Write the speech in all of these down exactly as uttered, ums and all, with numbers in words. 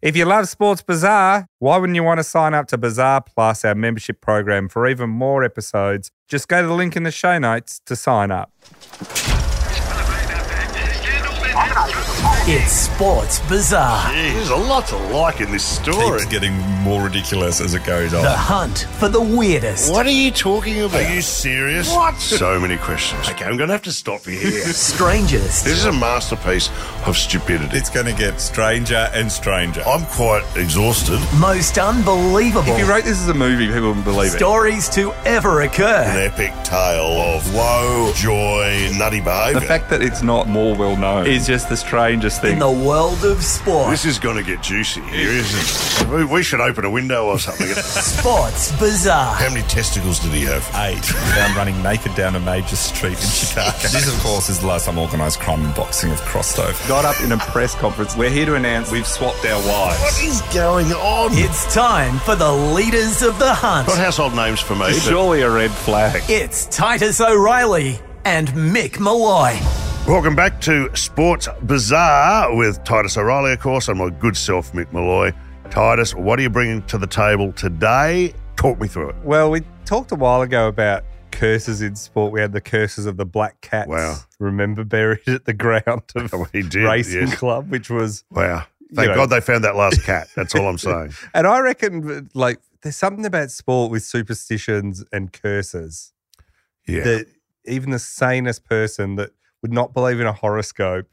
If you love Sports Bizarre, why wouldn't you want to sign up to Bizarre Plus, our membership program, for even more episodes? Just go to the link in the show notes to sign up. It's Sports Bizarre. Gee, there's a lot to like in this story. Keeps getting more ridiculous as it goes on. The hunt for the weirdest. What are you talking about? Are you serious? What? So many questions. Okay, I'm going to have to stop you here. Strangers. This is a masterpiece of stupidity. It's going to get stranger and stranger. I'm quite exhausted. Most unbelievable. If you wrote this as a movie, people wouldn't believe Stories it. Stories to ever occur. An epic tale of woe, joy, nutty behaviour. The fact that it's not more well known is just the strangest thing. In the world of sport. This is going to get juicy here, isn't it? We should open a window or something. Sports Bizarre. How many testicles did he have? Eight. Found running naked down a major street in Chicago. This, of course, is the last time organised crime and boxing have crossed over. Got up in a press conference. We're here to announce we've swapped our wives. What is going on? It's time for the leaders of the hunt. Not household names for me. Surely a red flag. It's Titus O'Reilly and Mick Molloy. Welcome back to Sports Bizarre with Titus O'Reilly, of course, and my good self, Mick Molloy. Titus, what are you bringing to the table today? Talk me through it. Well, we talked a while ago about curses in sport. We had the curses of the black cats. Wow. Remember, buried at the ground of we did, Racing yes. Club, which was... Wow. Thank you know. God they found that last cat. That's all I'm saying. And I reckon, like, there's something about sport with superstitions and curses. Yeah. That even the sanest person that would not believe in a horoscope,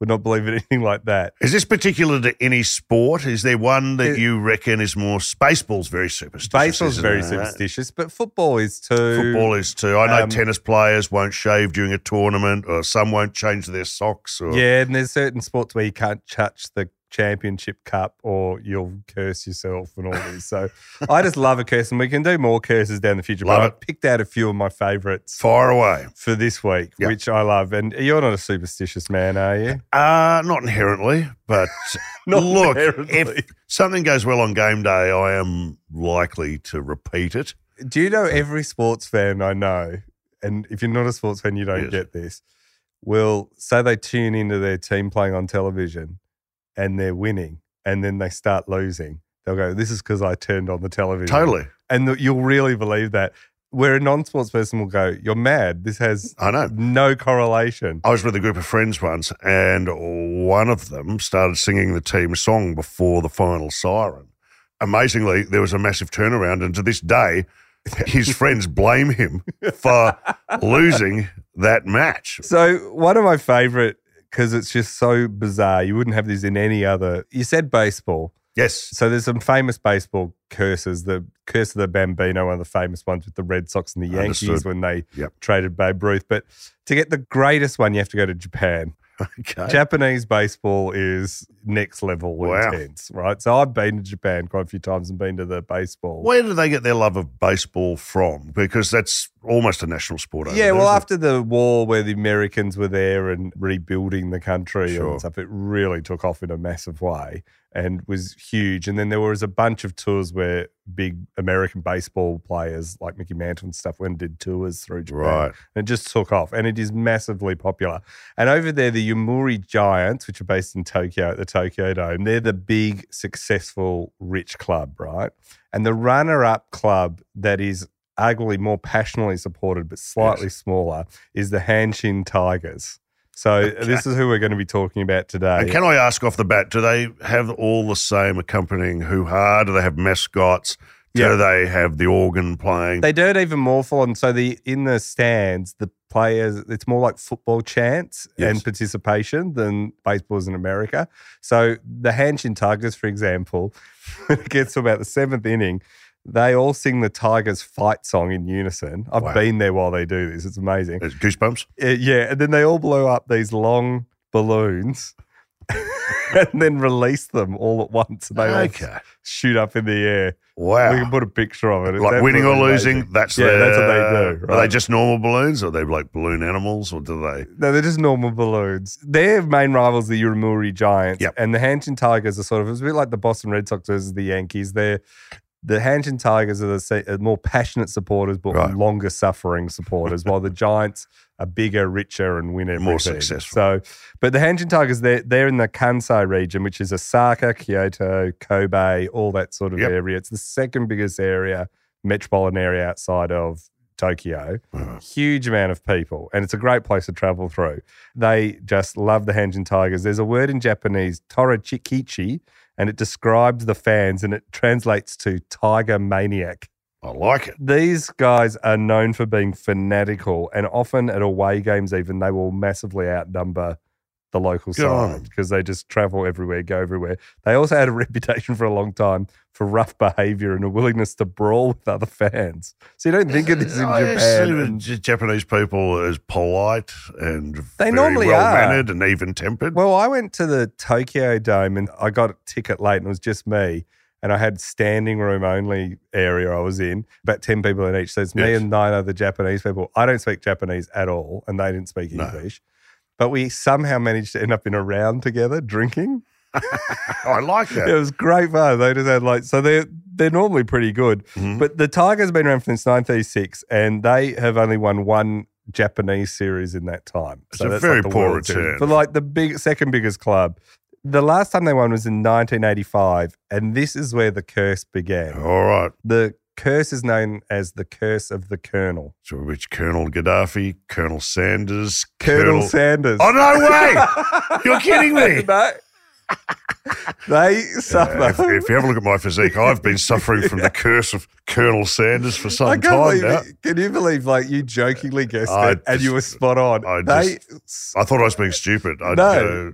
would not believe in anything like that. Is this particular to any sport? Is there one that it, you reckon is more... Baseball's very superstitious. Baseball's very it, superstitious, right? But football is too. Football is too. I know um, tennis players won't shave during a tournament, or some won't change their socks. Or, yeah, and there's certain sports where you can't touch the championship cup or you'll curse yourself and all this. So I just love a curse, and we can do more curses down the future. Love but it. I picked out a few of my favourites. Fire away. For this week, yep. Which I love. And you're not a superstitious man, are you? Uh, not inherently, but not look, inherently. If something goes well on game day, I am likely to repeat it. Do you know every sports fan I know, and if you're not a sports fan, you don't yes. get this, will say they tune into their team playing on television and they're winning, and then they start losing. They'll go, this is because I turned on the television. Totally. And the, you'll really believe that. Where a non-sports person will go, you're mad. This has I know. no correlation. I was with a group of friends once, and one of them started singing the team song before the final siren. Amazingly, there was a massive turnaround, and to this day, his friends blame him for losing that match. So one of my favourite, because it's just so bizarre. You wouldn't have this in any other. You said baseball. Yes. So there's some famous baseball curses. The curse of the Bambino, one of the famous ones with the Red Sox and the Yankees Understood. when they yep. traded Babe Ruth. But to get the greatest one, you have to go to Japan. Okay. Japanese baseball is next level wow. intense, right? So I've been to Japan quite a few times and been to the baseball. Where do they get their love of baseball from? Because that's almost a national sport over yeah, there, well, after it? the war where the Americans were there and rebuilding the country sure. and stuff, it really took off in a massive way and was huge. And then there was a bunch of tours where big American baseball players like Mickey Mantle and stuff went and did tours through Japan. Right. And it just took off. And it is massively popular. And over there, the Yomiuri Giants, which are based in Tokyo at the Tokyo Dome, they're the big, successful, rich club, right? And the runner-up club that is arguably more passionately supported but slightly yes. smaller is the Hanshin Tigers. So okay. this is who we're going to be talking about today. And can I ask off the bat, do they have all the same accompanying hoo-ha? Do they have mascots? Do yeah. they have the organ playing? They do it even more full on. So the in the stands, the players, it's more like football chants yes. and participation than baseballs in America. So the Hanshin Tigers, for example, when it gets to about the seventh inning, they all sing the Tigers fight song in unison. I've wow. been there while they do this. It's amazing. There's goosebumps. Uh, yeah, and then they all blow up these long balloons and then release them all at once. They okay. all shoot up in the air. Wow. We can put a picture of it. It's like winning or losing, amazing. that's yeah, their, that's what they do. Right? Are they just normal balloons or are they like balloon animals or do they? No, they're just normal balloons. Their main rivals are the Yomiuri Giants yep. and the Hanshin Tigers are sort of, it's a bit like the Boston Red Sox versus the Yankees. They're The Hanshin Tigers are the are more passionate supporters, but right. longer suffering supporters, while the Giants are bigger, richer, and win everything. More successful. So, but the Hanshin Tigers, they're, they're in the Kansai region, which is Osaka, Kyoto, Kobe, all that sort of yep. area. It's the second biggest area, metropolitan area outside of Tokyo. Mm. Huge amount of people, and it's a great place to travel through. They just love the Hanshin Tigers. There's a word in Japanese, torachikichi, and it describes the fans, and it translates to tiger maniac. I like it. These guys are known for being fanatical, and often at away games even, they will massively outnumber the local side because they just travel everywhere, go everywhere. They also had a reputation for a long time for rough behaviour and a willingness to brawl with other fans. So you don't think of this in I Japan. See Japanese people as polite and they very normally well-mannered are. And even-tempered. Well, I went to the Tokyo Dome and I got a ticket late and it was just me. And I had standing room only area I was in, about ten people in each. So it's yes. me and nine other Japanese people. I don't speak Japanese at all and they didn't speak no. English. But we somehow managed to end up in a round together drinking. I like that. It was great fun. They just had like, so they're, they're normally pretty good. Mm-hmm. But the Tigers have been around since nineteen thirty-six and they have only won one Japanese series in that time. It's so a that's very like poor return. For like the big second biggest club. The last time they won was in nineteen eighty-five and this is where the curse began. All right. The curse is known as the Curse of the Colonel. So which Colonel Gaddafi, Colonel Sanders, Colonel, Colonel... Sanders. Oh, no way! You're kidding me! No. They suffer. Uh, if, if you have a look at my physique, I've been suffering from yeah. the curse of Colonel Sanders for some I can't time now. It. Can you believe, like, you jokingly guessed I it just, and you were spot on? I, they, just, I thought I was being stupid. I, no,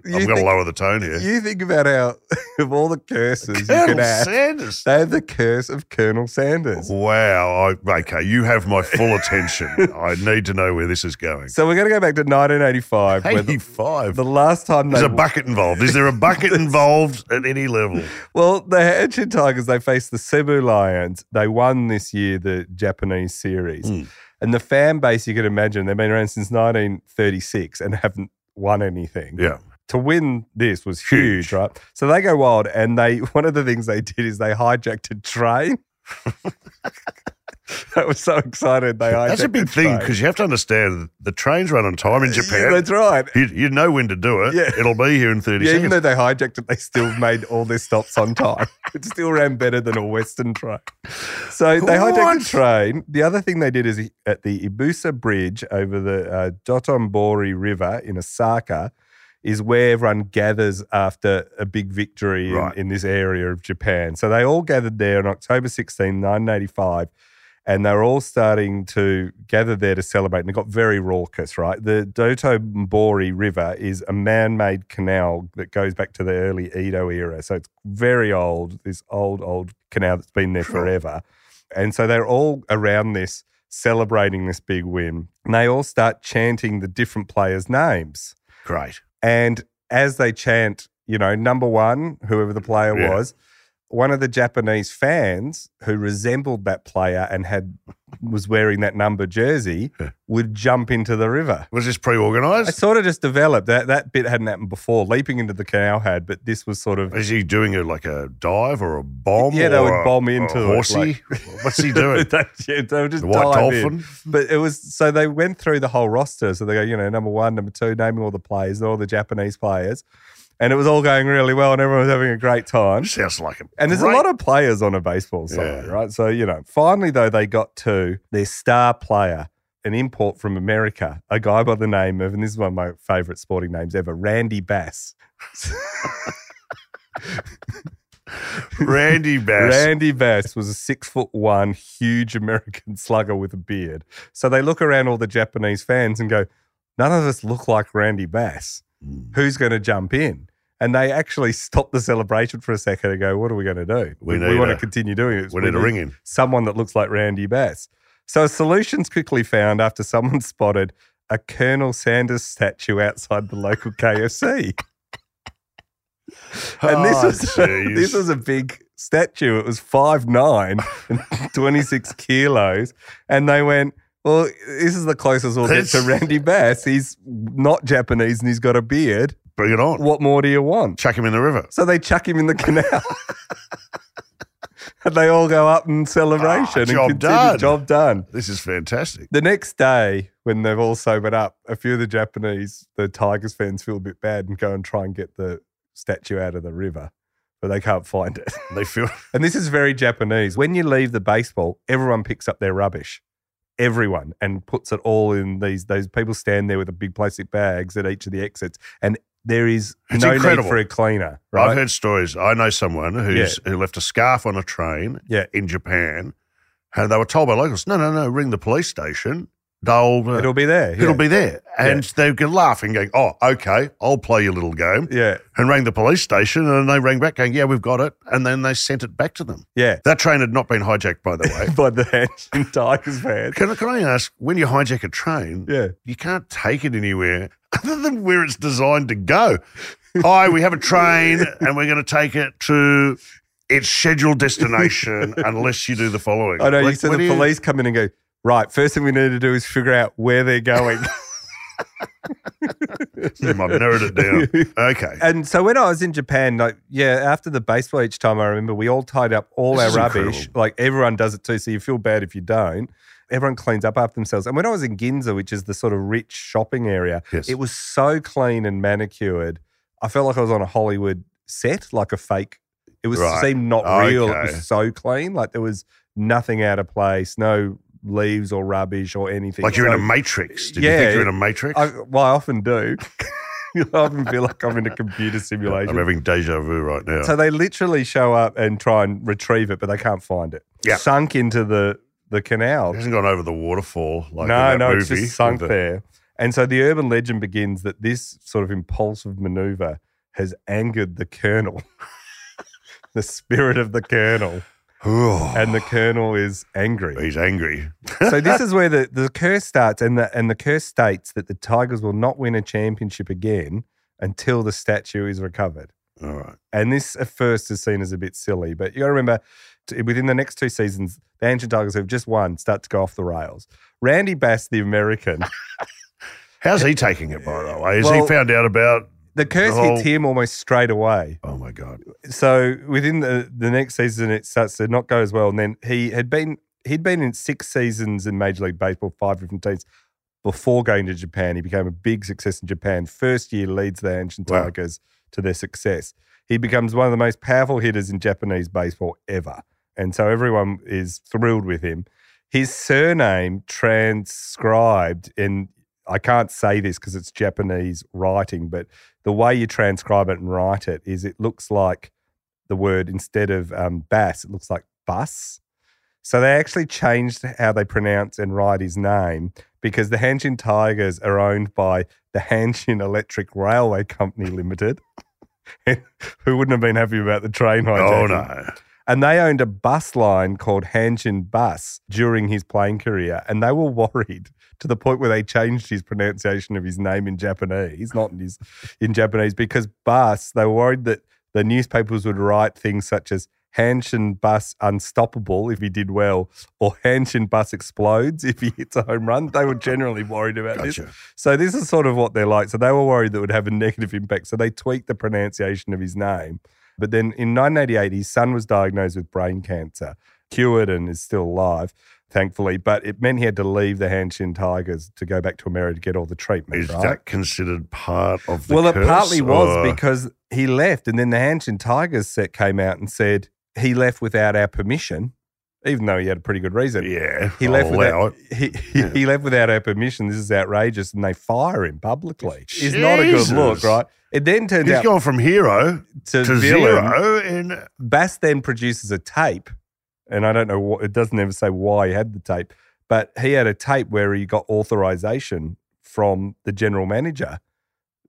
uh, I'm going to lower the tone here. You think about how, of all the curses Colonel you can have, Sanders. They have the curse of Colonel Sanders. Wow. I, okay, you have my full attention. I need to know where this is going. So we're going to go back to nineteen eighty-five. eighty-five? The, the last time There's they... There's a bucket involved. Is there a bucket involved at any level? Well, the Hanshin Tigers, they faced the Seibu Lions. They won this year the Japanese series. Mm. And the fan base, you can imagine, they've been around since nineteen thirty-six and haven't won anything. Yeah. To win this was huge, huge right? So they go wild and they one of the things they did is they hijacked a train. I was so excited. They That's a big thing because you have to understand the trains run on time in Japan. Yeah, that's right. You, you know when to do it. Yeah. It'll be here in thirty yeah, seconds. Even though they hijacked it, they still made all their stops on time. It still ran better than a Western train. So they what? hijacked the train. The other thing they did is at the Ibusa Bridge over the uh, Dotonbori River in Osaka is where everyone gathers after a big victory right. in, in this area of Japan. So they all gathered there on October sixteenth, nineteen eighty-five. And they were all starting to gather there to celebrate, and it got very raucous, right? The Dotonbori River is a man-made canal that goes back to the early Edo era. So it's very old, this old, old canal that's been there forever. And so they're all around this celebrating this big win. And they all start chanting the different players' names. Great. And as they chant, you know, number one, whoever the player yeah. was, one of the Japanese fans who resembled that player and had was wearing that number jersey would jump into the river. Was this pre-organised? It sort of just developed. That that bit hadn't happened before. Leaping into the canal had, but this was sort of... Is he doing a, like a dive or a bomb? Yeah, they would a, bomb into a horsey? It. Horsey? Like, what's he doing? they, yeah, they would just the white dive dolphin? In. But it was... So they went through the whole roster. So they go, you know, number one, number two, naming all the players, all the Japanese players. And it was all going really well and everyone was having a great time. Sounds like a And there's great... a lot of players on a baseball side, yeah. right? So, you know, finally, though, they got to their star player, an import from America, a guy by the name of, and this is one of my favourite sporting names ever, Randy Bass. Randy Bass. Randy Bass was a six foot one, huge American slugger with a beard. So they look around all the Japanese fans and go, none of us look like Randy Bass. Mm. Who's going to jump in? And they actually stopped the celebration for a second and go, what are we going to do? We, we, we want a, to continue doing it. We, we need a ring in. Someone that looks like Randy Bass. So a solution's quickly found after someone spotted a Colonel Sanders statue outside the local K F C. And this, oh, was a, this was a big statue. It was five nine and twenty-six kilos. And they went, well, this is the closest we'll get to Randy Bass. He's not Japanese and he's got a beard. Bring it on. What more do you want? Chuck him in the river. So they chuck him in the canal. And they all go up in celebration. Ah, job and continue, done. Job done. This is fantastic. The next day, when they've all sobered up, a few of the Japanese, the Tigers fans, feel a bit bad and go and try and get the statue out of the river, but they can't find it. They feel. And this is very Japanese. When you leave the baseball, everyone picks up their rubbish. Everyone, and puts it all in these. Those people stand there with the big plastic bags at each of the exits, and there is it's no incredible. Need for a cleaner. Right? I've heard stories. I know someone who's yeah. who left a scarf on a train yeah. in Japan, and they were told by locals, "No, no, no, ring the police station. They'll uh, it'll be there. Yeah. It'll be there." And yeah. they get laughing, going, "Oh, okay, I'll play your little game." Yeah, and rang the police station, and they rang back, going, "Yeah, we've got it." And then they sent it back to them. Yeah, that train had not been hijacked, by the way, by the Hanshin Tigers fans. Can, can I ask, when you hijack a train, yeah. you can't take it anywhere other than where it's designed to go. Hi, we have a train, and we're going to take it to its scheduled destination unless you do the following. I know like, you said the police you... come in and go. Right, first thing we need to do is figure out where they're going. mm, I've narrowed it down. Okay. And so when I was in Japan, like, yeah, after the baseball each time, I remember we all tied up all this our rubbish. Incredible. Like, everyone does it too, so you feel bad if you don't. Everyone cleans up after themselves. And when I was in Ginza, which is the sort of rich shopping area, yes. it was so clean and manicured. I felt like I was on a Hollywood set, like a fake. It was right. seemed not okay. real. It was so clean. Like, there was nothing out of place, no leaves or rubbish or anything. Like you're so, in a matrix. Did yeah, you think you're in a matrix? I, well, I often do. I often feel like I'm in a computer simulation. I'm having deja vu right now. So they literally show up and try and retrieve it, but they can't find it. Yeah. Sunk into the, the canal. It hasn't gone over the waterfall like no, in that no, movie. It's just sunk the... there. And so the urban legend begins that this sort of impulsive manoeuvre has angered the colonel, the spirit of the colonel. And the colonel is angry. He's angry. So this is where the, the curse starts, and the, and the curse states that the Tigers will not win a championship again until the statue is recovered. All right. And this at first is seen as a bit silly, but you got to remember, within the next two seasons, the Hanshin Tigers, who have just won, start to go off the rails. Randy Bass, the American. How's he taking it, by the way? Has well, he found out about... The curse the whole... hits him almost straight away. Oh, my God. So within the, the next season, it starts to not go as well. And then he had been he'd been in six seasons in Major League Baseball, five different teams, before going to Japan. He became a big success in Japan. First year leads the Hanshin wow. Tigers to their success. He becomes one of the most powerful hitters in Japanese baseball ever. And so everyone is thrilled with him. His surname transcribed in... I can't say this because it's Japanese writing, but the way you transcribe it and write it is it looks like the word, instead of um, bass, it looks like bus. So they actually changed how they pronounce and write his name, because the Hanshin Tigers are owned by the Hanshin Electric Railway Company Limited, who wouldn't have been happy about the train hijacking. Oh, no. And they owned a bus line called Hanshin Bus during his playing career, and they were worried to the point where they changed his pronunciation of his name in Japanese, not in, his, in Japanese, because bus, they were worried that the newspapers would write things such as Hanshin Bus Unstoppable if he did well, or Hanshin Bus Explodes if he hits a home run. They were generally worried about gotcha. This. So this is sort of what they're like. So they were worried that it would have a negative impact, so they tweaked the pronunciation of his name. But then in nineteen eighty-eight, his son was diagnosed with brain cancer, cured, and is still alive, thankfully. But it meant he had to leave the Hanshin Tigers to go back to America to get all the treatment. Is right? that considered part of the well, curse? Well, it partly or? was, because he left, and then the Hanshin Tigers set came out and said, he left without our permission, even though he had a pretty good reason. Yeah, he left without he, yeah. he left without our permission. This is outrageous, and they fire him publicly. Jesus. It's not a good look, right? It then turns He's out... He's gone from hero to, to zero. In... Bass then produces a tape, and I don't know, what, it doesn't ever say why he had the tape, but he had a tape where he got authorization from the general manager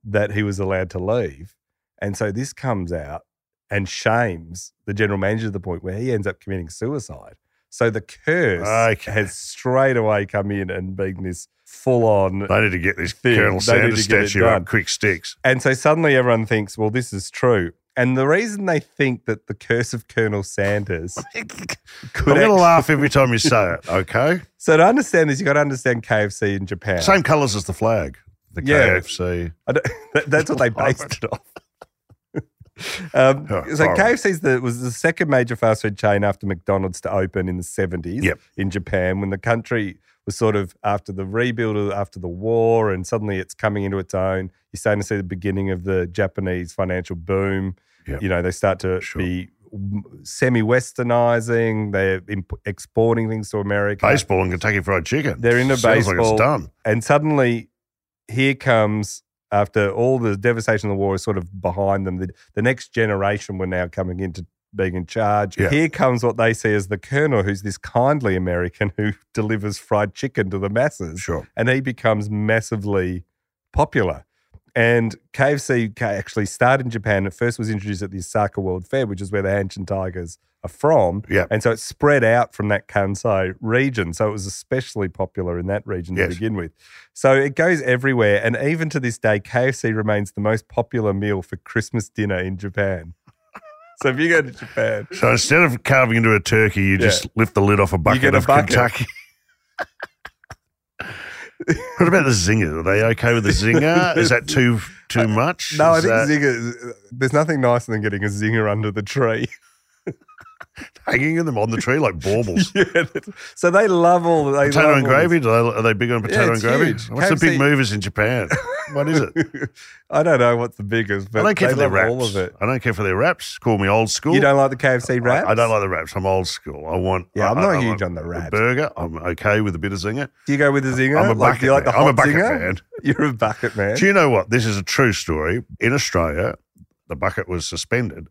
that he was allowed to leave. And so this comes out and shames the general manager to the point where he ends up committing suicide. So the curse okay. has straight away come in and been this full-on They need to get this thing. Colonel Sanders statue up quick sticks. And so suddenly everyone thinks, well, this is true. And the reason they think that the curse of Colonel Sanders could I'm going to laugh every time you say it, okay? So to understand this, you've got to understand K F C in Japan. Same colours as the flag, the yeah, K F C. I don't, that, that's what they based it off. Um, oh, so K F C the, was the second major fast food chain after McDonald's to open in the seventies yep. in Japan, when the country was sort of after the rebuild, after the war, and suddenly it's coming into its own. You're starting to see the beginning of the Japanese financial boom. Yep. You know, they start to sure. be semi-westernizing. They're imp- exporting things to America. Baseball and Kentucky Fried Chicken. They're into Sounds baseball. Like it's done. And suddenly here comes, after all the devastation of the war is sort of behind them, the, the next generation were now coming into being in charge. Yeah. Here comes what they see as the colonel, who's this kindly American who delivers fried chicken to the masses. Sure. And he becomes massively popular. And K F C actually started in Japan. It first was introduced at the Osaka World Fair, which is where the Hanshin Tigers are from. Yeah. And so it spread out from that Kansai region. So it was especially popular in that region yes. to begin with. So it goes everywhere. And even to this day, K F C remains the most popular meal for Christmas dinner in Japan. So if you go to Japan. So instead of carving into a turkey, you yeah. just lift the lid off a bucket you get a of bucket. Kentucky. What about the zinger? Are they okay with the zinger? Is that too too much? No, Is I think that... zinger, there's nothing nicer than getting a zinger under the tree. Hanging them on the tree like baubles. Yeah, so they love all the potato love and gravy. Do they, are they big on potato yeah, and gravy? Huge. What's K F C... the big movers in Japan? What is it? I don't know what's the biggest, but I don't care they for their love wraps. All of it. I don't care for their wraps. Call me old school. You don't like the K F C wraps? I, I don't like the wraps. I'm old school. I want. Yeah, I'm I, not I, huge I on the wraps. The burger. I'm okay with a bit of zinger. Do you go with the zinger? I'm a bucket. Like, do you like the hot I'm a bucket zinger? fan. You're a bucket man. Do you know what? This is a true story. In Australia, the bucket was suspended.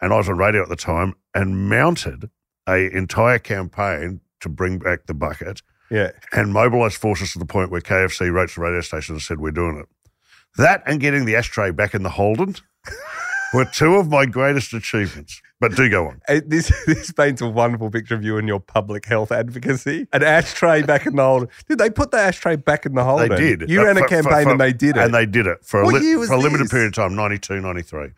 And I was on radio at the time and mounted an entire campaign to bring back the bucket yeah. and mobilised forces to the point where K F C wrote to the radio station and said, we're doing it. That and getting the ashtray back in the Holden were two of my greatest achievements. But do go on. It, this, this paints a wonderful picture of you and your public health advocacy. An ashtray back in the Holden. Did they put the ashtray back in the Holden? They did. You uh, ran for, a campaign for, for, and they did it. And they did it for a, li- for a limited period of time, ninety-two, ninety-three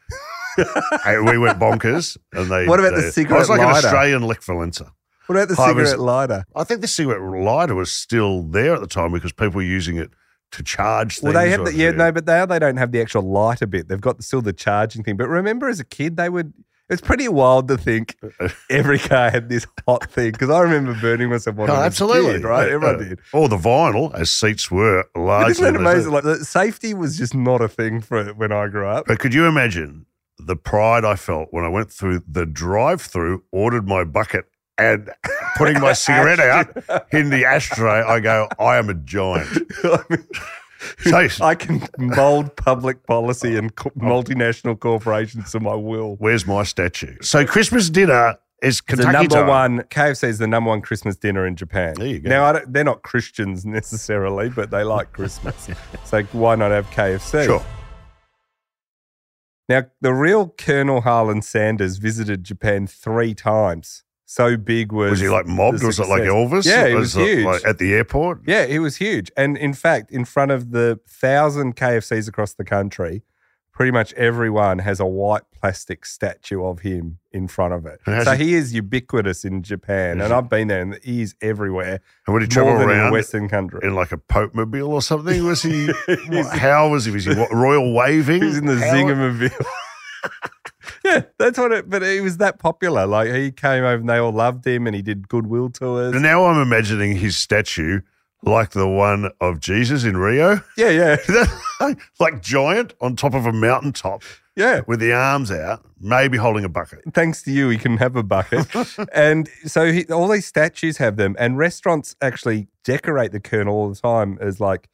We went bonkers. And they, what about they, the cigarette lighter? I was like lighter? an Australian Lech Walesa. What about the I cigarette was, lighter? I think the cigarette lighter was still there at the time because people were using it to charge things. Well, they have the, yeah, no, but now they don't have the actual lighter bit. They've got the, still the charging thing. But remember as a kid, they would... It's pretty wild to think every car had this hot thing because I remember burning myself on no, absolutely. Kid, right? Everyone did. Or the vinyl, as seats were largely... But isn't that amazing? Like, the safety was just not a thing for when I grew up. But could you imagine... the pride I felt when I went through the drive-through, ordered my bucket and putting my cigarette out in the ashtray, I go, I am a giant. I mean, so, I can mould public policy and co- multinational corporations to my will. Where's my statue? So Christmas dinner is Kentucky the number time. One. K F C is the number one Christmas dinner in Japan. There you go. Now, I don't, they're not Christians necessarily, but they like Christmas. So why not have K F C? Sure. Now, the real Colonel Harlan Sanders visited Japan three times. So big was... Was he like mobbed? Was it like Elvis? Yeah, he was, was huge. Like at the airport? Yeah, he was huge. And in fact, in front of the thousand K F Cs across the country, pretty much everyone has a white plastic statue of him in front of it. So he is ubiquitous in Japan. And I've been there and he is everywhere. And would he travel around in Western country? In like a Popemobile or something? Was he... what, how was he? Was he what, royal waving? He was in the Zingermobile. Yeah, that's what it... But he was that popular. Like he came over and they all loved him and he did goodwill tours. And now I'm imagining his statue... like the one of Jesus in Rio? Yeah, yeah. Like giant on top of a mountaintop. Yeah. With the arms out, maybe holding a bucket. Thanks to you, he can have a bucket. And so he, all these statues have them, and restaurants actually decorate the Colonel all the time as like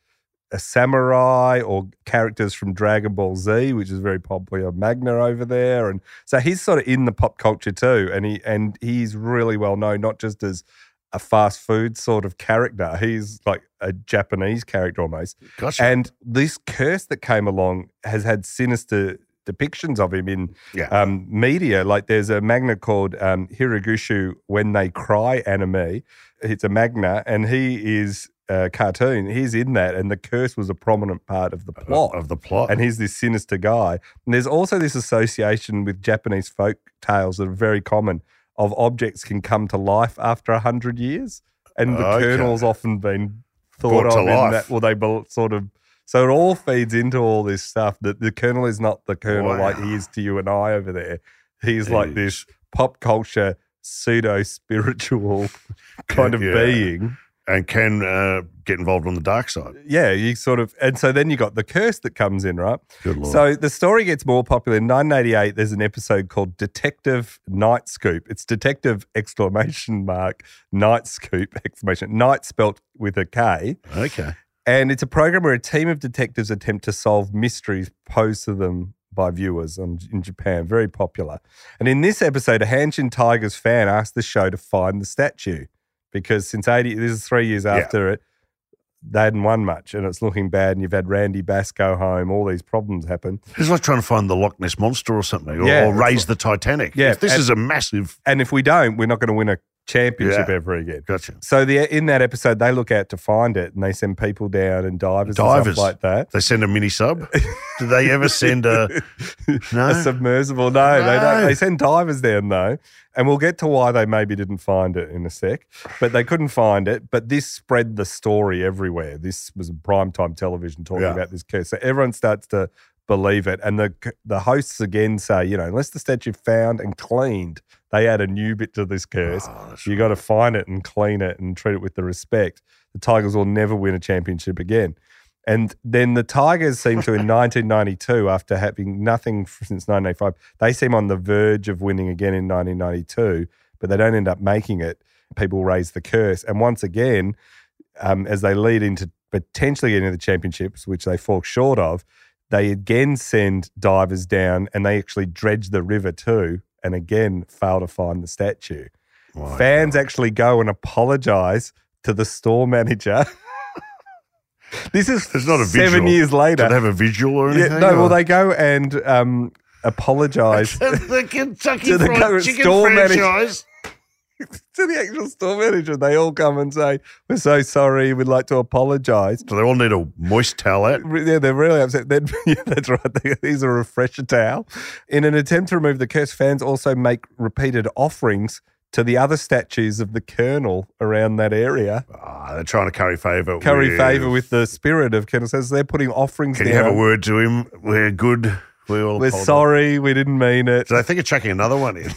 a samurai or characters from Dragon Ball Z, which is very popular, Magna over there. And so he's sort of in the pop culture too, and he and he's really well known, not just as a fast food sort of character. He's like a Japanese character almost. Gotcha. And this curse that came along has had sinister depictions of him in yeah. um, media. Like there's a manga called um, Hiragushu When They Cry anime. It's a manga and he is a cartoon. He's in that and the curse was a prominent part of the plot. Uh, of the plot. And he's this sinister guy. And there's also this association with Japanese folk tales that are very common of objects can come to life after one hundred years. And the okay. Colonel's often been thought Brought of in life. That, well, they sort of So it all feeds into all this stuff that the Colonel is not the Colonel wow. like he is to you and I over there. He's Dude. like this pop culture, pseudo-spiritual kind of yeah. being. And can uh, get involved on the dark side. Yeah, you sort of – and so then you got the curse that comes in, right? Good Lord. So the story gets more popular. In nineteen eighty-eight, there's an episode called Detective Night Scoop. It's Detective exclamation mark, Night Scoop exclamation, Night spelt with a K. Okay. And it's a program where a team of detectives attempt to solve mysteries posed to them by viewers on, in Japan. Very popular. And in this episode, a Hanshin Tigers fan asked the show to find the statue. Because since eighty, this is three years after yeah. it, they hadn't won much and it's looking bad and you've had Randy Bass go home, all these problems happen. It's like trying to find the Loch Ness Monster or something or, yeah, or raise like, the Titanic. Yeah, this and, is a massive... And if we don't, we're not going to win a championship yeah. ever again. Gotcha. So the, in that episode, they look out to find it and they send people down and divers, divers. and stuff like that. They send a mini sub? Do they ever send a... No. A submersible? No, no. They don't. They send divers down though. And we'll get to why they maybe didn't find it in a sec, but they couldn't find it. But this spread the story everywhere. This was primetime television talking yeah. about this curse. So everyone starts to believe it. And the the hosts again say, you know, unless the statue found and cleaned, they add a new bit to this curse. Oh, you right. got to find it and clean it and treat it with the respect. The Tigers will never win a championship again. And then the Tigers seem to, in nineteen ninety-two, after having nothing since nineteen eighty-five, they seem on the verge of winning again in nineteen ninety-two, but they don't end up making it. People raise the curse. And once again, um, as they lead into potentially getting to the championships, which they fall short of, they again send divers down and they actually dredge the river too and again fail to find the statue. My Fans God. actually go and apologise to the store manager. This is it's not a seven visual. years later. Do they have a visual or anything? Yeah, no, or? Well, they go and um, apologise to the Kentucky to the Fried Chicken store franchise. Manager, to the actual store manager. They all come and say, we're so sorry, we'd like to apologise. Do they all need a moist towel? Yeah, they're really upset. They'd, yeah, that's right. They, these are a refresher towel. In an attempt to remove the curse, fans also make repeated offerings to the other statues of the Colonel around that area. Ah, oh, they're trying to curry favour. Curry with... favour with the spirit of Colonel Sanders. They're putting offerings Can down. Can you have a word to him? We're good. We all We're apologize. sorry. We didn't mean it. So I think of chucking another one in.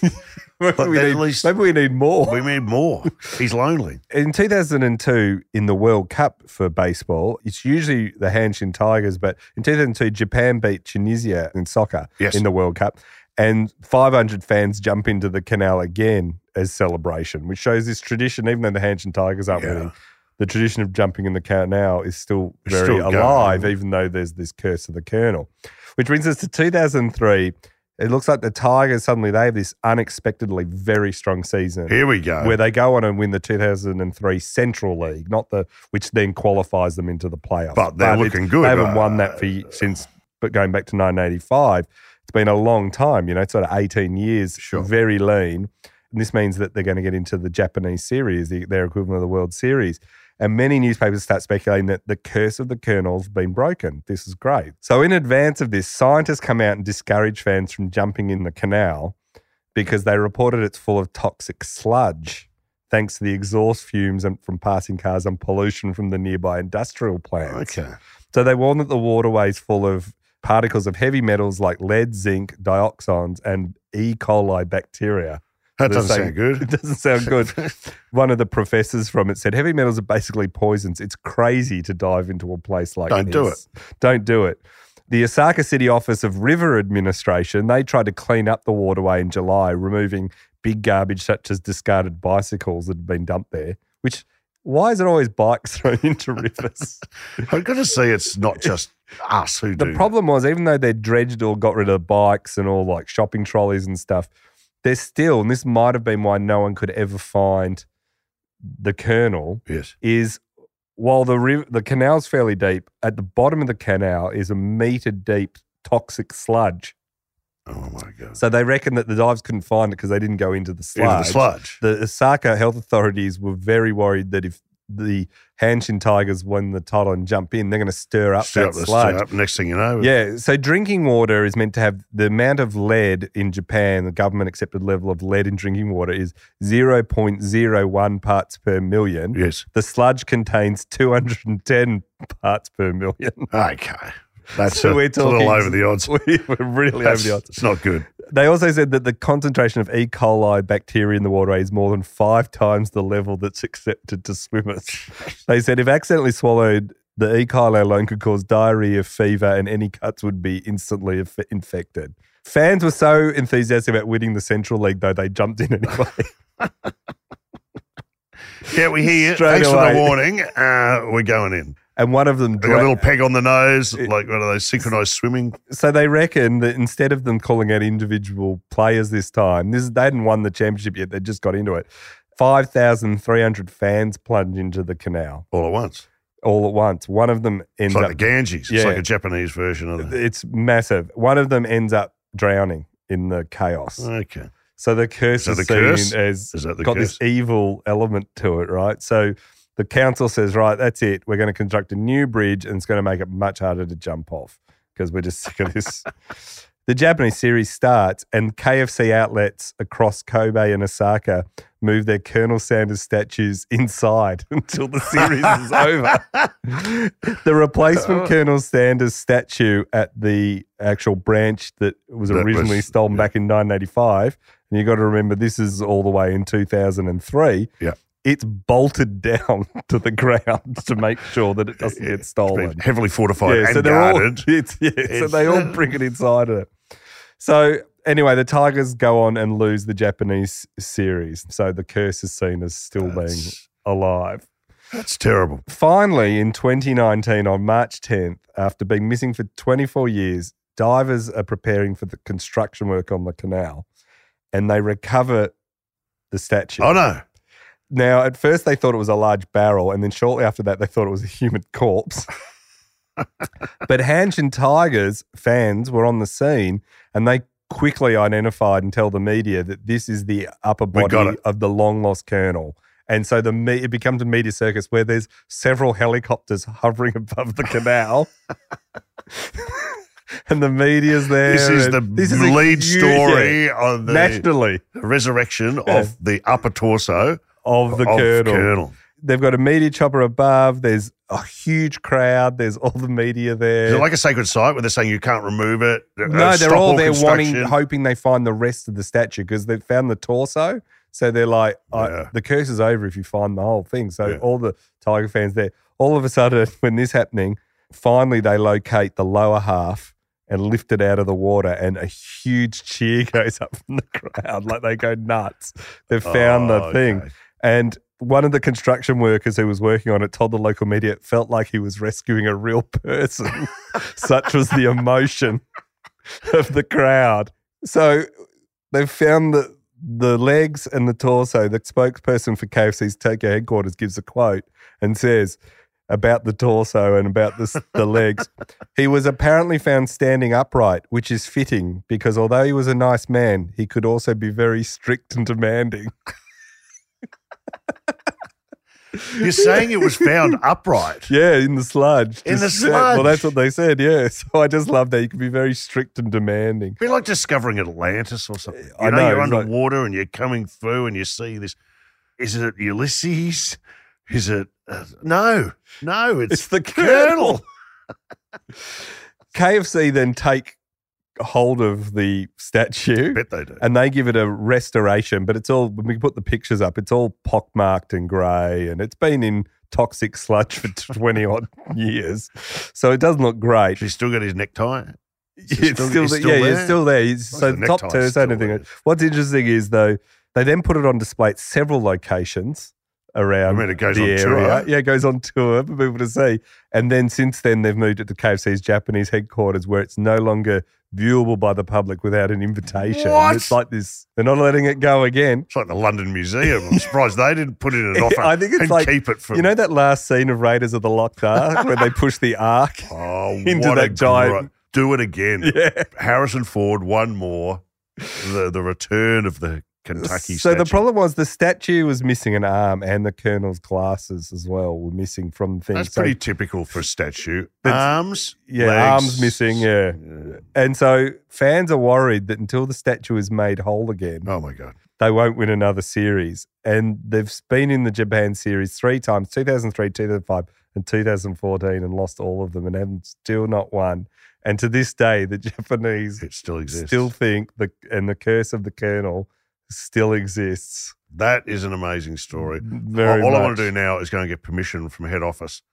maybe, like we need, least, maybe we need more. We need more. He's lonely. In two thousand two, in the World Cup for baseball, it's usually the Hanshin Tigers, but in two thousand two, Japan beat Tunisia in soccer yes. in the World Cup. And five hundred fans jump into the canal again as celebration, which shows this tradition, even though the Hanshin Tigers aren't yeah. winning, the tradition of jumping in the canal is still it's very still alive, going. even though there's this curse of the Colonel. Which brings us to two thousand three. It looks like the Tigers, suddenly they have this unexpectedly very strong season. Here we go. Where they go on and win the two thousand three Central League, not the which then qualifies them into the playoffs. But they're but looking good. They haven't uh, won that for, since but going back to nineteen eighty-five. It's been a long time, you know, it's sort of eighteen years, sure. very lean. And this means that they're going to get into the Japanese series, the, their equivalent of the World Series. And many newspapers start speculating that the curse of the Colonel's been broken. This is great. So in advance of this, scientists come out and discourage fans from jumping in the canal because they reported it's full of toxic sludge thanks to the exhaust fumes from passing cars and pollution from the nearby industrial plants. Okay. So they warn that the waterway's full of particles of heavy metals like lead, zinc, dioxins, and E. coli bacteria. That doesn't saying, sound good. It doesn't sound good. One of the professors from it said, heavy metals are basically poisons. It's crazy to dive into a place like Don't this. Don't do it. Don't do it. The Osaka City Office of River Administration, they tried to clean up the waterway in July, removing big garbage such as discarded bicycles that had been dumped there, which... Why is it always bikes thrown into rivers? I'm going to say it's not just us who do. The problem was, even though they dredged or got rid of bikes and all like shopping trolleys and stuff, there's still, and this might have been why no one could ever find the Colonel, yes. is while the river, the canal's fairly deep, at the bottom of the canal is a metre deep toxic sludge. Oh, my God. So they reckon that the divers couldn't find it because they didn't go into the sludge. Into the sludge. The Osaka health authorities were very worried that if the Hanshin Tigers win the title and jump in, they're going to stir up stir that up, sludge. Stir up, next thing you know. Yeah, so drinking water is meant to have the amount of lead in Japan, the government-accepted level of lead in drinking water is zero point zero one parts per million. Yes. The sludge contains two hundred ten parts per million. Okay. That's so a, we're talking, a little over the odds. We're really That's, over the odds. It's not good. They also said that the concentration of E. coli bacteria in the waterway is more than five times the level that's accepted to swimmers. They said if accidentally swallowed, the E. coli alone could cause diarrhea, fever, and any cuts would be instantly inf- infected. Fans were so enthusiastic about winning the Central League, though, they jumped in anyway. Yeah, we hear you. Straight Thanks away. For the warning. Uh, we're going in. And one of them... Dra- got a little peg on the nose, it, like one of those synchronised swimming. So they reckon that instead of them calling out individual players this time, this they hadn't won the championship yet, they just got into it, five thousand three hundred fans plunge into the canal. All at once. All at once. One of them ends up... It's like up, the Ganges. Yeah, it's like a Japanese version of it. It's massive. One of them ends up drowning in the chaos. Okay. So the curse is, is the seen curse? as... Is that the got curse? This evil element to it, right? So... The council says, right, that's it. We're going to construct a new bridge and it's going to make it much harder to jump off because we're just sick of this. The Japanese series starts and K F C outlets across Kobe and Osaka move their Colonel Sanders statues inside until the series is over. The replacement oh. Colonel Sanders statue at the actual branch that was that originally was, stolen yeah. back in nineteen eighty-five, and you've got to remember this is all the way in two thousand three. Yeah. It's bolted down to the ground to make sure that it doesn't yeah, get stolen. It's been heavily fortified yeah, and so guarded. All, it's, yeah, it's, so they all bring it inside of it. So anyway, the Tigers go on and lose the Japanese series. So the curse is seen as still that's, being alive. That's terrible. Finally, in twenty nineteen, on March tenth, after being missing for twenty-four years, divers are preparing for the construction work on the canal and they recover the statue. Oh, no. Now, at first they thought it was a large barrel, and then shortly after that they thought it was a human corpse. But Hanshin Tigers fans were on the scene, and they quickly identified and tell the media that this is the upper body of the long-lost colonel. And so the me- it becomes a media circus where there's several helicopters hovering above the canal. And the media's there. This is the this is lead huge, story on the nationally. resurrection yeah. of the upper torso. Of the of Colonel. Colonel. They've got a media chopper above. There's a huge crowd. There's all the media there. Is it like a sacred site where they're saying you can't remove it? No, uh, they're all, all there wanting, hoping they find the rest of the statue because they've found the torso. So they're like, oh, yeah. the curse is over if you find the whole thing. So yeah. all the Tiger fans there. All of a sudden, when this happening, finally they locate the lower half and lift it out of the water, and a huge cheer goes up from the crowd. Like they go nuts. They've found oh, the thing. Okay. And one of the construction workers who was working on it told the local media it felt like he was rescuing a real person. Such was the emotion of the crowd. So they've found the, the legs and the torso. The spokesperson for K F C's Tokyo headquarters gives a quote and says about the torso and about this, the legs. He was apparently found standing upright, which is fitting because although he was a nice man, he could also be very strict and demanding. You're saying it was found upright? Yeah, in the sludge. Just, in the sludge. Yeah, well, that's what they said, yeah. So I just love that. You can be very strict and demanding. It'd be like discovering Atlantis or something. You I know, know you're underwater like, and you're coming through and you see this. Is it Ulysses? Is it? Uh, no, no, it's, it's the Colonel. K F C then take hold of the statue. I bet they do. And they give it a restoration, but it's all, when we put the pictures up, it's all pockmarked and grey and it's been in toxic sludge for twenty odd years. So it doesn't look great. He's still got his necktie. It's still, still, still yeah, there. it's still there. It's, so the, the top two is anything. What's interesting is though, they then put it on display at several locations around I mean, it goes the on area. Tour. Yeah, it goes on tour for people to see. And then since then, they've moved it to K F C's Japanese headquarters where it's no longer viewable by the public without an invitation. What? It's like this. They're not letting it go again. It's like the London Museum. I'm surprised they didn't put in an offer I think it's and like, keep it from... You know that last scene of Raiders of the Lost Ark where they push the Ark oh, into what that a giant... Gr- do it again. Yeah. Harrison Ford, one more. The the return of the Kentucky so statue. The problem was the statue was missing an arm, and the colonel's glasses as well were missing from things. That's so pretty typical for a statue. Arms, yeah, legs. arms missing, yeah. yeah. And so fans are worried that until the statue is made whole again, oh my god, they won't win another series. And they've been in the Japan series three times: two thousand three, two thousand five, and two thousand fourteen, and lost all of them, and haven't still not won. And to this day, the Japanese it still exists. Still think the and the curse of the colonel. Still exists. That is an amazing story. Very all all I want to do now is go and get permission from head office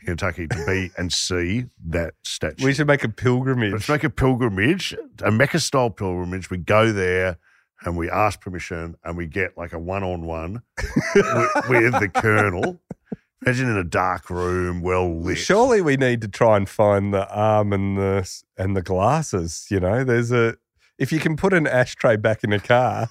in Kentucky to be and see that statue. We should make a pilgrimage. Let's make a pilgrimage, a Mecca-style pilgrimage. We go there and we ask permission and we get like a one-on-one with, with the colonel. Imagine in a dark room, well lit. Surely we need to try and find the arm and the and the glasses, you know. There's a if you can put an ashtray back in a car.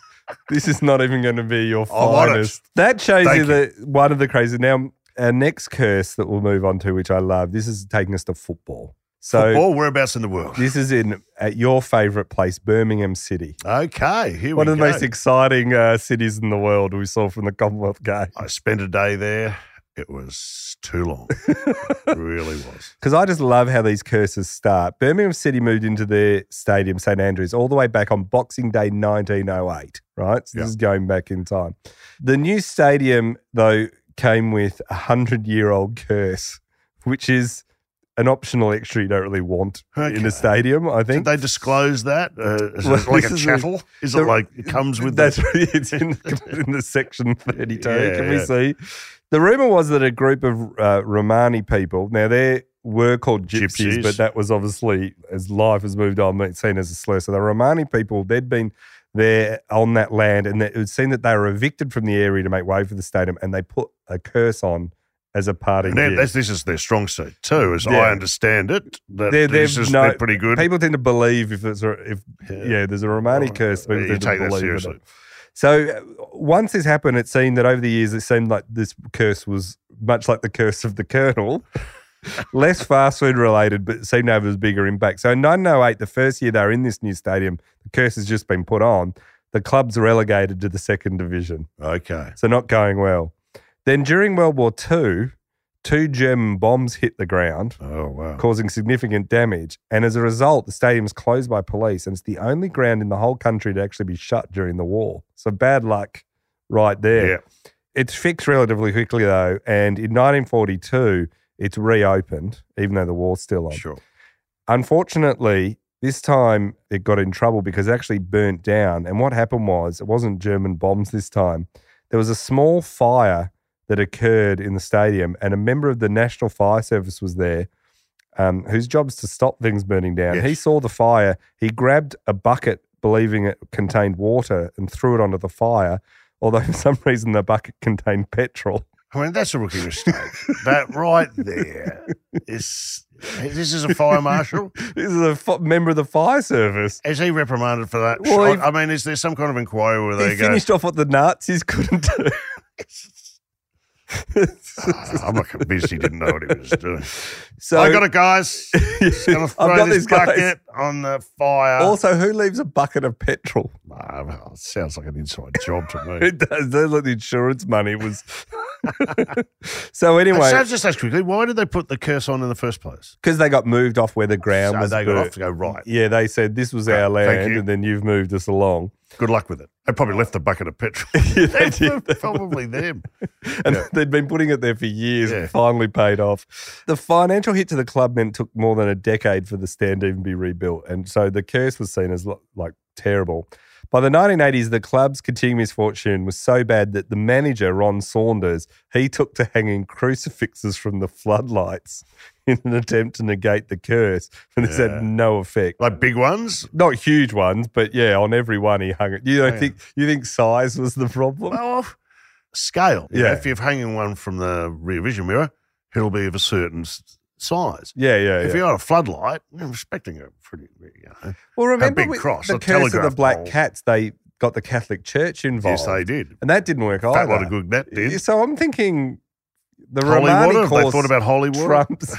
This is not even going to be your finest. That shows Thank you that one of the crazy. Now, our next curse that we'll move on to, which I love, this is taking us to football. So football, whereabouts in the world? This is in at your favourite place, Birmingham City. Okay, here one we go. One of the most exciting uh, cities in the world we saw from the Commonwealth Games. I spent a day there. It was too long. It really was. Because I just love how these curses start. Birmingham City moved into their stadium, Saint Andrews, all the way back on Boxing Day nineteen oh eight, right? So yep. This is going back in time. The new stadium, though, came with a hundred-year-old curse, which is an optional extra you don't really want okay. in a stadium, I think. Did they disclose that? Uh, is well, it like a chattel? The, is it the, like it comes with that's, the... It's in, in the section thirty-two. Yeah, Can yeah. we see? The rumour was that a group of uh, Romani people, now they were called gypsies, gypsies, but that was obviously, as life has moved on, it's seen as a slur. So the Romani people, they'd been there on that land and it would seem that they were evicted from the area to make way for the stadium, and they put a curse on as a party. And that's, this is their strong suit too, as yeah. I understand it. That they're, they're, is, no, they're pretty good. People tend to believe if it's a, if yeah. yeah, there's a Romani well, curse. People yeah, you take that seriously. So once this happened, it seemed that over the years, it seemed like this curse was much like the curse of the colonel, less fast food related, but seemed to have a bigger impact. So in nineteen oh eight, the first year they were in this new stadium, the curse has just been put on. The club's relegated to the second division. Okay. So not going well. Then during World War Two, two German bombs hit the ground, oh, wow. causing significant damage. And as a result, the stadium's closed by police, and it's the only ground in the whole country to actually be shut during the war. So bad luck right there. Yeah. It's fixed relatively quickly, though, and in nineteen forty-two, it's reopened, even though the war's still on. Sure. Unfortunately, this time it got in trouble because it actually burnt down. And what happened was it wasn't German bombs this time. There was a small fire that occurred in the stadium, and a member of the National Fire Service was there, um, whose job is to stop things burning down. Yes. He saw the fire. He grabbed a bucket, believing it contained water, and threw it onto the fire, although for some reason the bucket contained petrol. I mean, that's a rookie mistake. That right there is... This is a fire marshal? This is a f- member of the fire service. Is he reprimanded for that? Well, he, I mean, is there some kind of inquiry where they go... He finished off what the Nazis couldn't do. uh, I'm not convinced he didn't know what he was doing. So I got it, guys. Just gonna throw I've got this bucket guys. on the fire. Also, who leaves a bucket of petrol? Nah, well, it sounds like an inside job to me. It does. It sounds like the insurance money was. So anyway, so just ask quickly, why did they put the curse on in the first place? Because they got moved off where the ground so was. They got off to go right. Yeah, they said this was right, our land, and then you've moved us along. Good luck with it. They probably left the bucket of petrol. yeah, they did. Probably them. And yeah. they'd been putting it there for years yeah. and finally paid off. The financial hit to the club meant it took more than a decade for the stand to even be rebuilt. And so the curse was seen as, like, terrible. By the nineteen eighties, the club's continuing misfortune was so bad that the manager, Ron Saunders, he took to hanging crucifixes from the floodlights in an attempt to negate the curse, and this yeah. had no effect. Like big ones? Not huge ones, but yeah, on every one he hung it. You don't Hang think on. You think size was the problem? Well, scale. Yeah. You know, if you're hanging one from the rear vision mirror, it'll be of a certain size. Yeah, yeah, If yeah. you're on a floodlight, you're expecting a pretty, you know, well, remember a big we, cross, the a curse of the Black pole. Cats, they got the Catholic Church involved. Yes, they did. And that didn't work Fat either. That lot of good that did. So I'm thinking... The holy Romani water? Course, they thought about holy water? Trumps,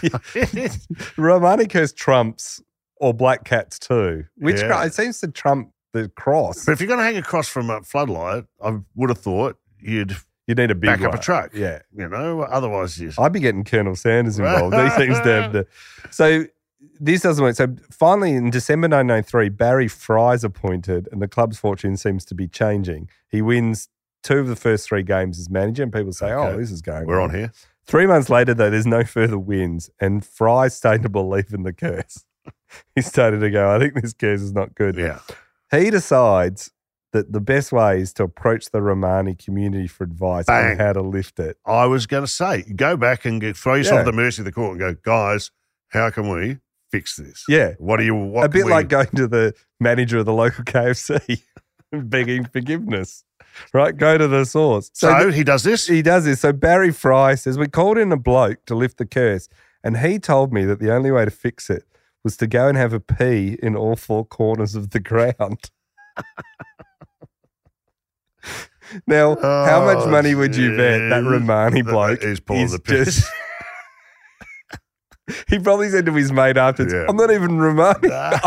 yeah. Romani curse trumps or black cats too, which yeah. it seems to trump the cross. But if you're going to hang a cross from a floodlight, I would have thought you'd you need a big back light. Up a truck. Yeah, you know, otherwise you. I'd be getting Colonel Sanders involved. These things damn. So this doesn't work. So finally, in December nineteen ninety-three, Barry Fry's appointed, and the club's fortune seems to be changing. He wins two of the first three games as manager, and people say, okay, "Oh, this is going. We're on, on here." Three months later, though, there's no further wins, and Fry's starting to believe in the curse. He started to go, I think this curse is not good. Yeah. He decides that the best way is to approach the Romani community for advice Bang. on how to lift it. I was going to say, go back and get, throw yourself yeah. at the mercy of the court and go, guys, how can we fix this? Yeah. What do you want? A bit like we... going to the manager of the local K F C and begging forgiveness. Right, go to the source. So, so th- he does this? He does this. So Barry Fry says, we called in a bloke to lift the curse, and he told me that the only way to fix it was to go and have a pee in all four corners of the ground. Now, oh, how much money would you bet that Romani bloke that is, is the piss. Just... He probably said to his mate afterwards, yeah. I'm not even Romani. Nah.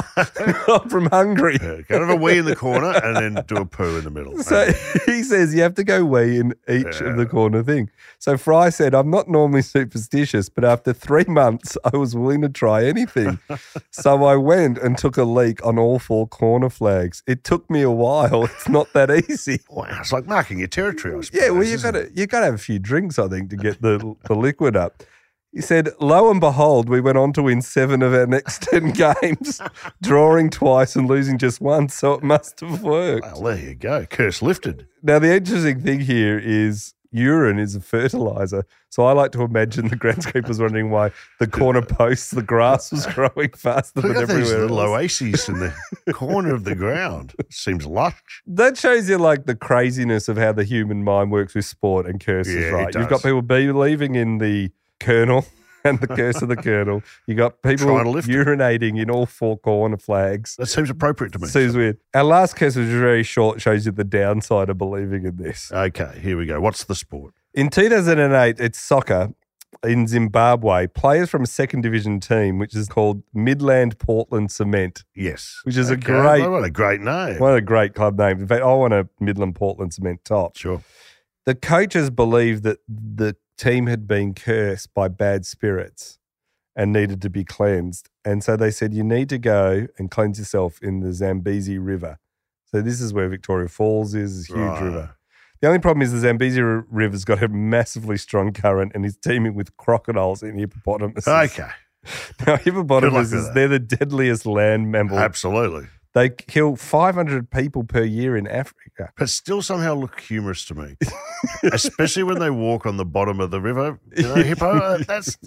I'm from Hungary. Yeah, go have a wee in the corner and then do a poo in the middle. So he says you have to go wee in each yeah. of the corner thing. So Fry said, I'm not normally superstitious, but after three months, I was willing to try anything. So I went and took a leak on all four corner flags. It took me a while. It's not that easy. Wow, it's like marking your territory, I suppose. Yeah, well, you've got to, you've got to have a few drinks, I think, to get the, the liquid up. He said, lo and behold, we went on to win seven of our next ten games, drawing twice and losing just once, so it must have worked. Well, there you go. Curse lifted. Now, the interesting thing here is urine is a fertiliser, so I like to imagine the groundskeepers wondering why the corner posts, the grass was growing faster Look than everywhere these little else. Oases in the corner of the ground. Seems lush. That shows you, like, the craziness of how the human mind works with sport and curses, yeah, right? You've got people believing in the Colonel and the curse of the Colonel. You got people urinating it. in all four corner flags. That seems appropriate to me. Seems so. Weird. Our last curse, which is very short, shows you the downside of believing in this. Okay, here we go. What's the sport? In two thousand eight, it's soccer in Zimbabwe. Players from a second division team, which is called Midland Portland Cement. Yes. Which is okay. a great... What a great name. What a great club name. In fact, I want a Midland Portland Cement top. Sure. The coaches believe that the team had been cursed by bad spirits and needed to be cleansed. And so they said, you need to go and cleanse yourself in the Zambezi River. So this is where Victoria Falls is, it's a huge right. river. The only problem is the Zambezi River's got a massively strong current and is teeming with crocodiles and hippopotamuses. Okay. Now, hippopotamuses, they're the deadliest land mammal. Absolutely. They kill five hundred people per year in Africa. But still somehow look humorous to me, especially when they walk on the bottom of the river. You know, hippo, that's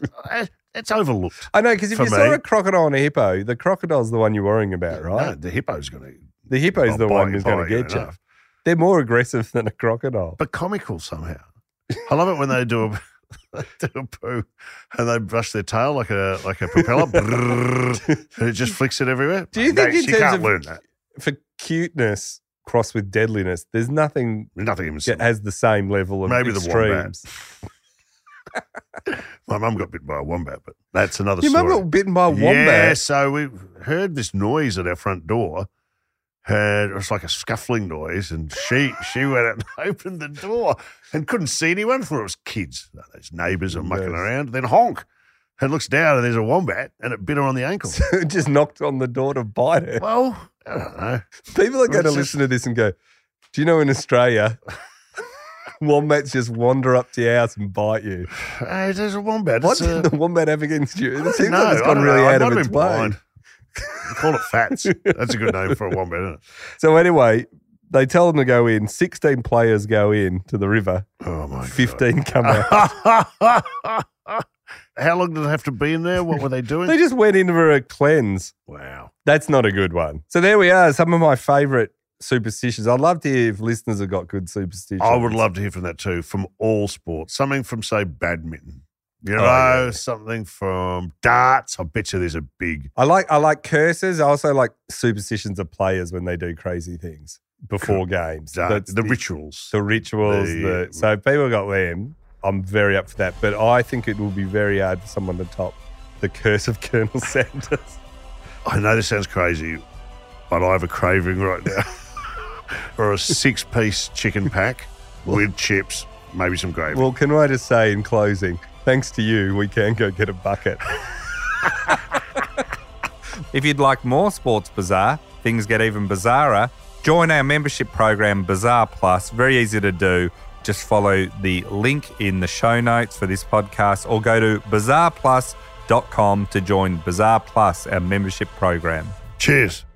that's overlooked. I know, because if you me. saw a crocodile and a hippo, the crocodile's the one you're worrying about, right? No, the hippo's going to... The hippo's the one who's going to get you. They're more aggressive than a crocodile. But comical somehow. I love it when they do a... They do a poo and they brush their tail like a like a propeller. Brrr, and it just flicks it everywhere. Do you think no, in she terms can't of, learn that. For cuteness crossed with deadliness, there's nothing, nothing that has the same level of Maybe extremes. The wombat. My mum got bitten by a wombat, but that's another Your story. Your mum got bitten by a wombat? Yeah, so we heard this noise at our front door. Heard, it was like a scuffling noise, and she she went out and opened the door and couldn't see anyone for it was kids. Those neighbours are mucking yes. around. Then honk, and looks down and there's a wombat and it bit her on the ankle. So it just knocked on the door to bite her. Well, I don't know. People are going to listen to this and go, do you know in Australia, wombats just wander up to your house and bite you? Hey, there's a wombat. What did a... the wombat have against you? It seems know. like it's gone really know. out I've of its way. We call it Fats. That's a good name for a wombat, isn't it? So anyway, they tell them to go in. sixteen players go in to the river. Oh, my fifteen God. fifteen come out. How long did they have to be in there? What were they doing? They just went in for a cleanse. Wow. That's not a good one. So there we are, some of my favourite superstitions. I'd love to hear if listeners have got good superstitions. I would love to hear from that too, from all sports. Something from, say, badminton. You know, oh, yeah. something from darts. I bet you there's a big... I like I like curses. I also like superstitions of players when they do crazy things before games. The, the, the rituals. The rituals. The, the, so if people got them, I'm very up for that. But I think it will be very hard for someone to top the curse of Colonel Sanders. I know this sounds crazy, but I have a craving right now for a six-piece chicken pack with chips, maybe some gravy. Well, can I just say in closing, thanks to you, we can go get a bucket. If you'd like more Sports Bizarre, things get even bizarrer, join our membership program, Bizarre Plus. Very easy to do. Just follow the link in the show notes for this podcast or go to bizarre plus dot com to join Bizarre Plus, our membership program. Cheers.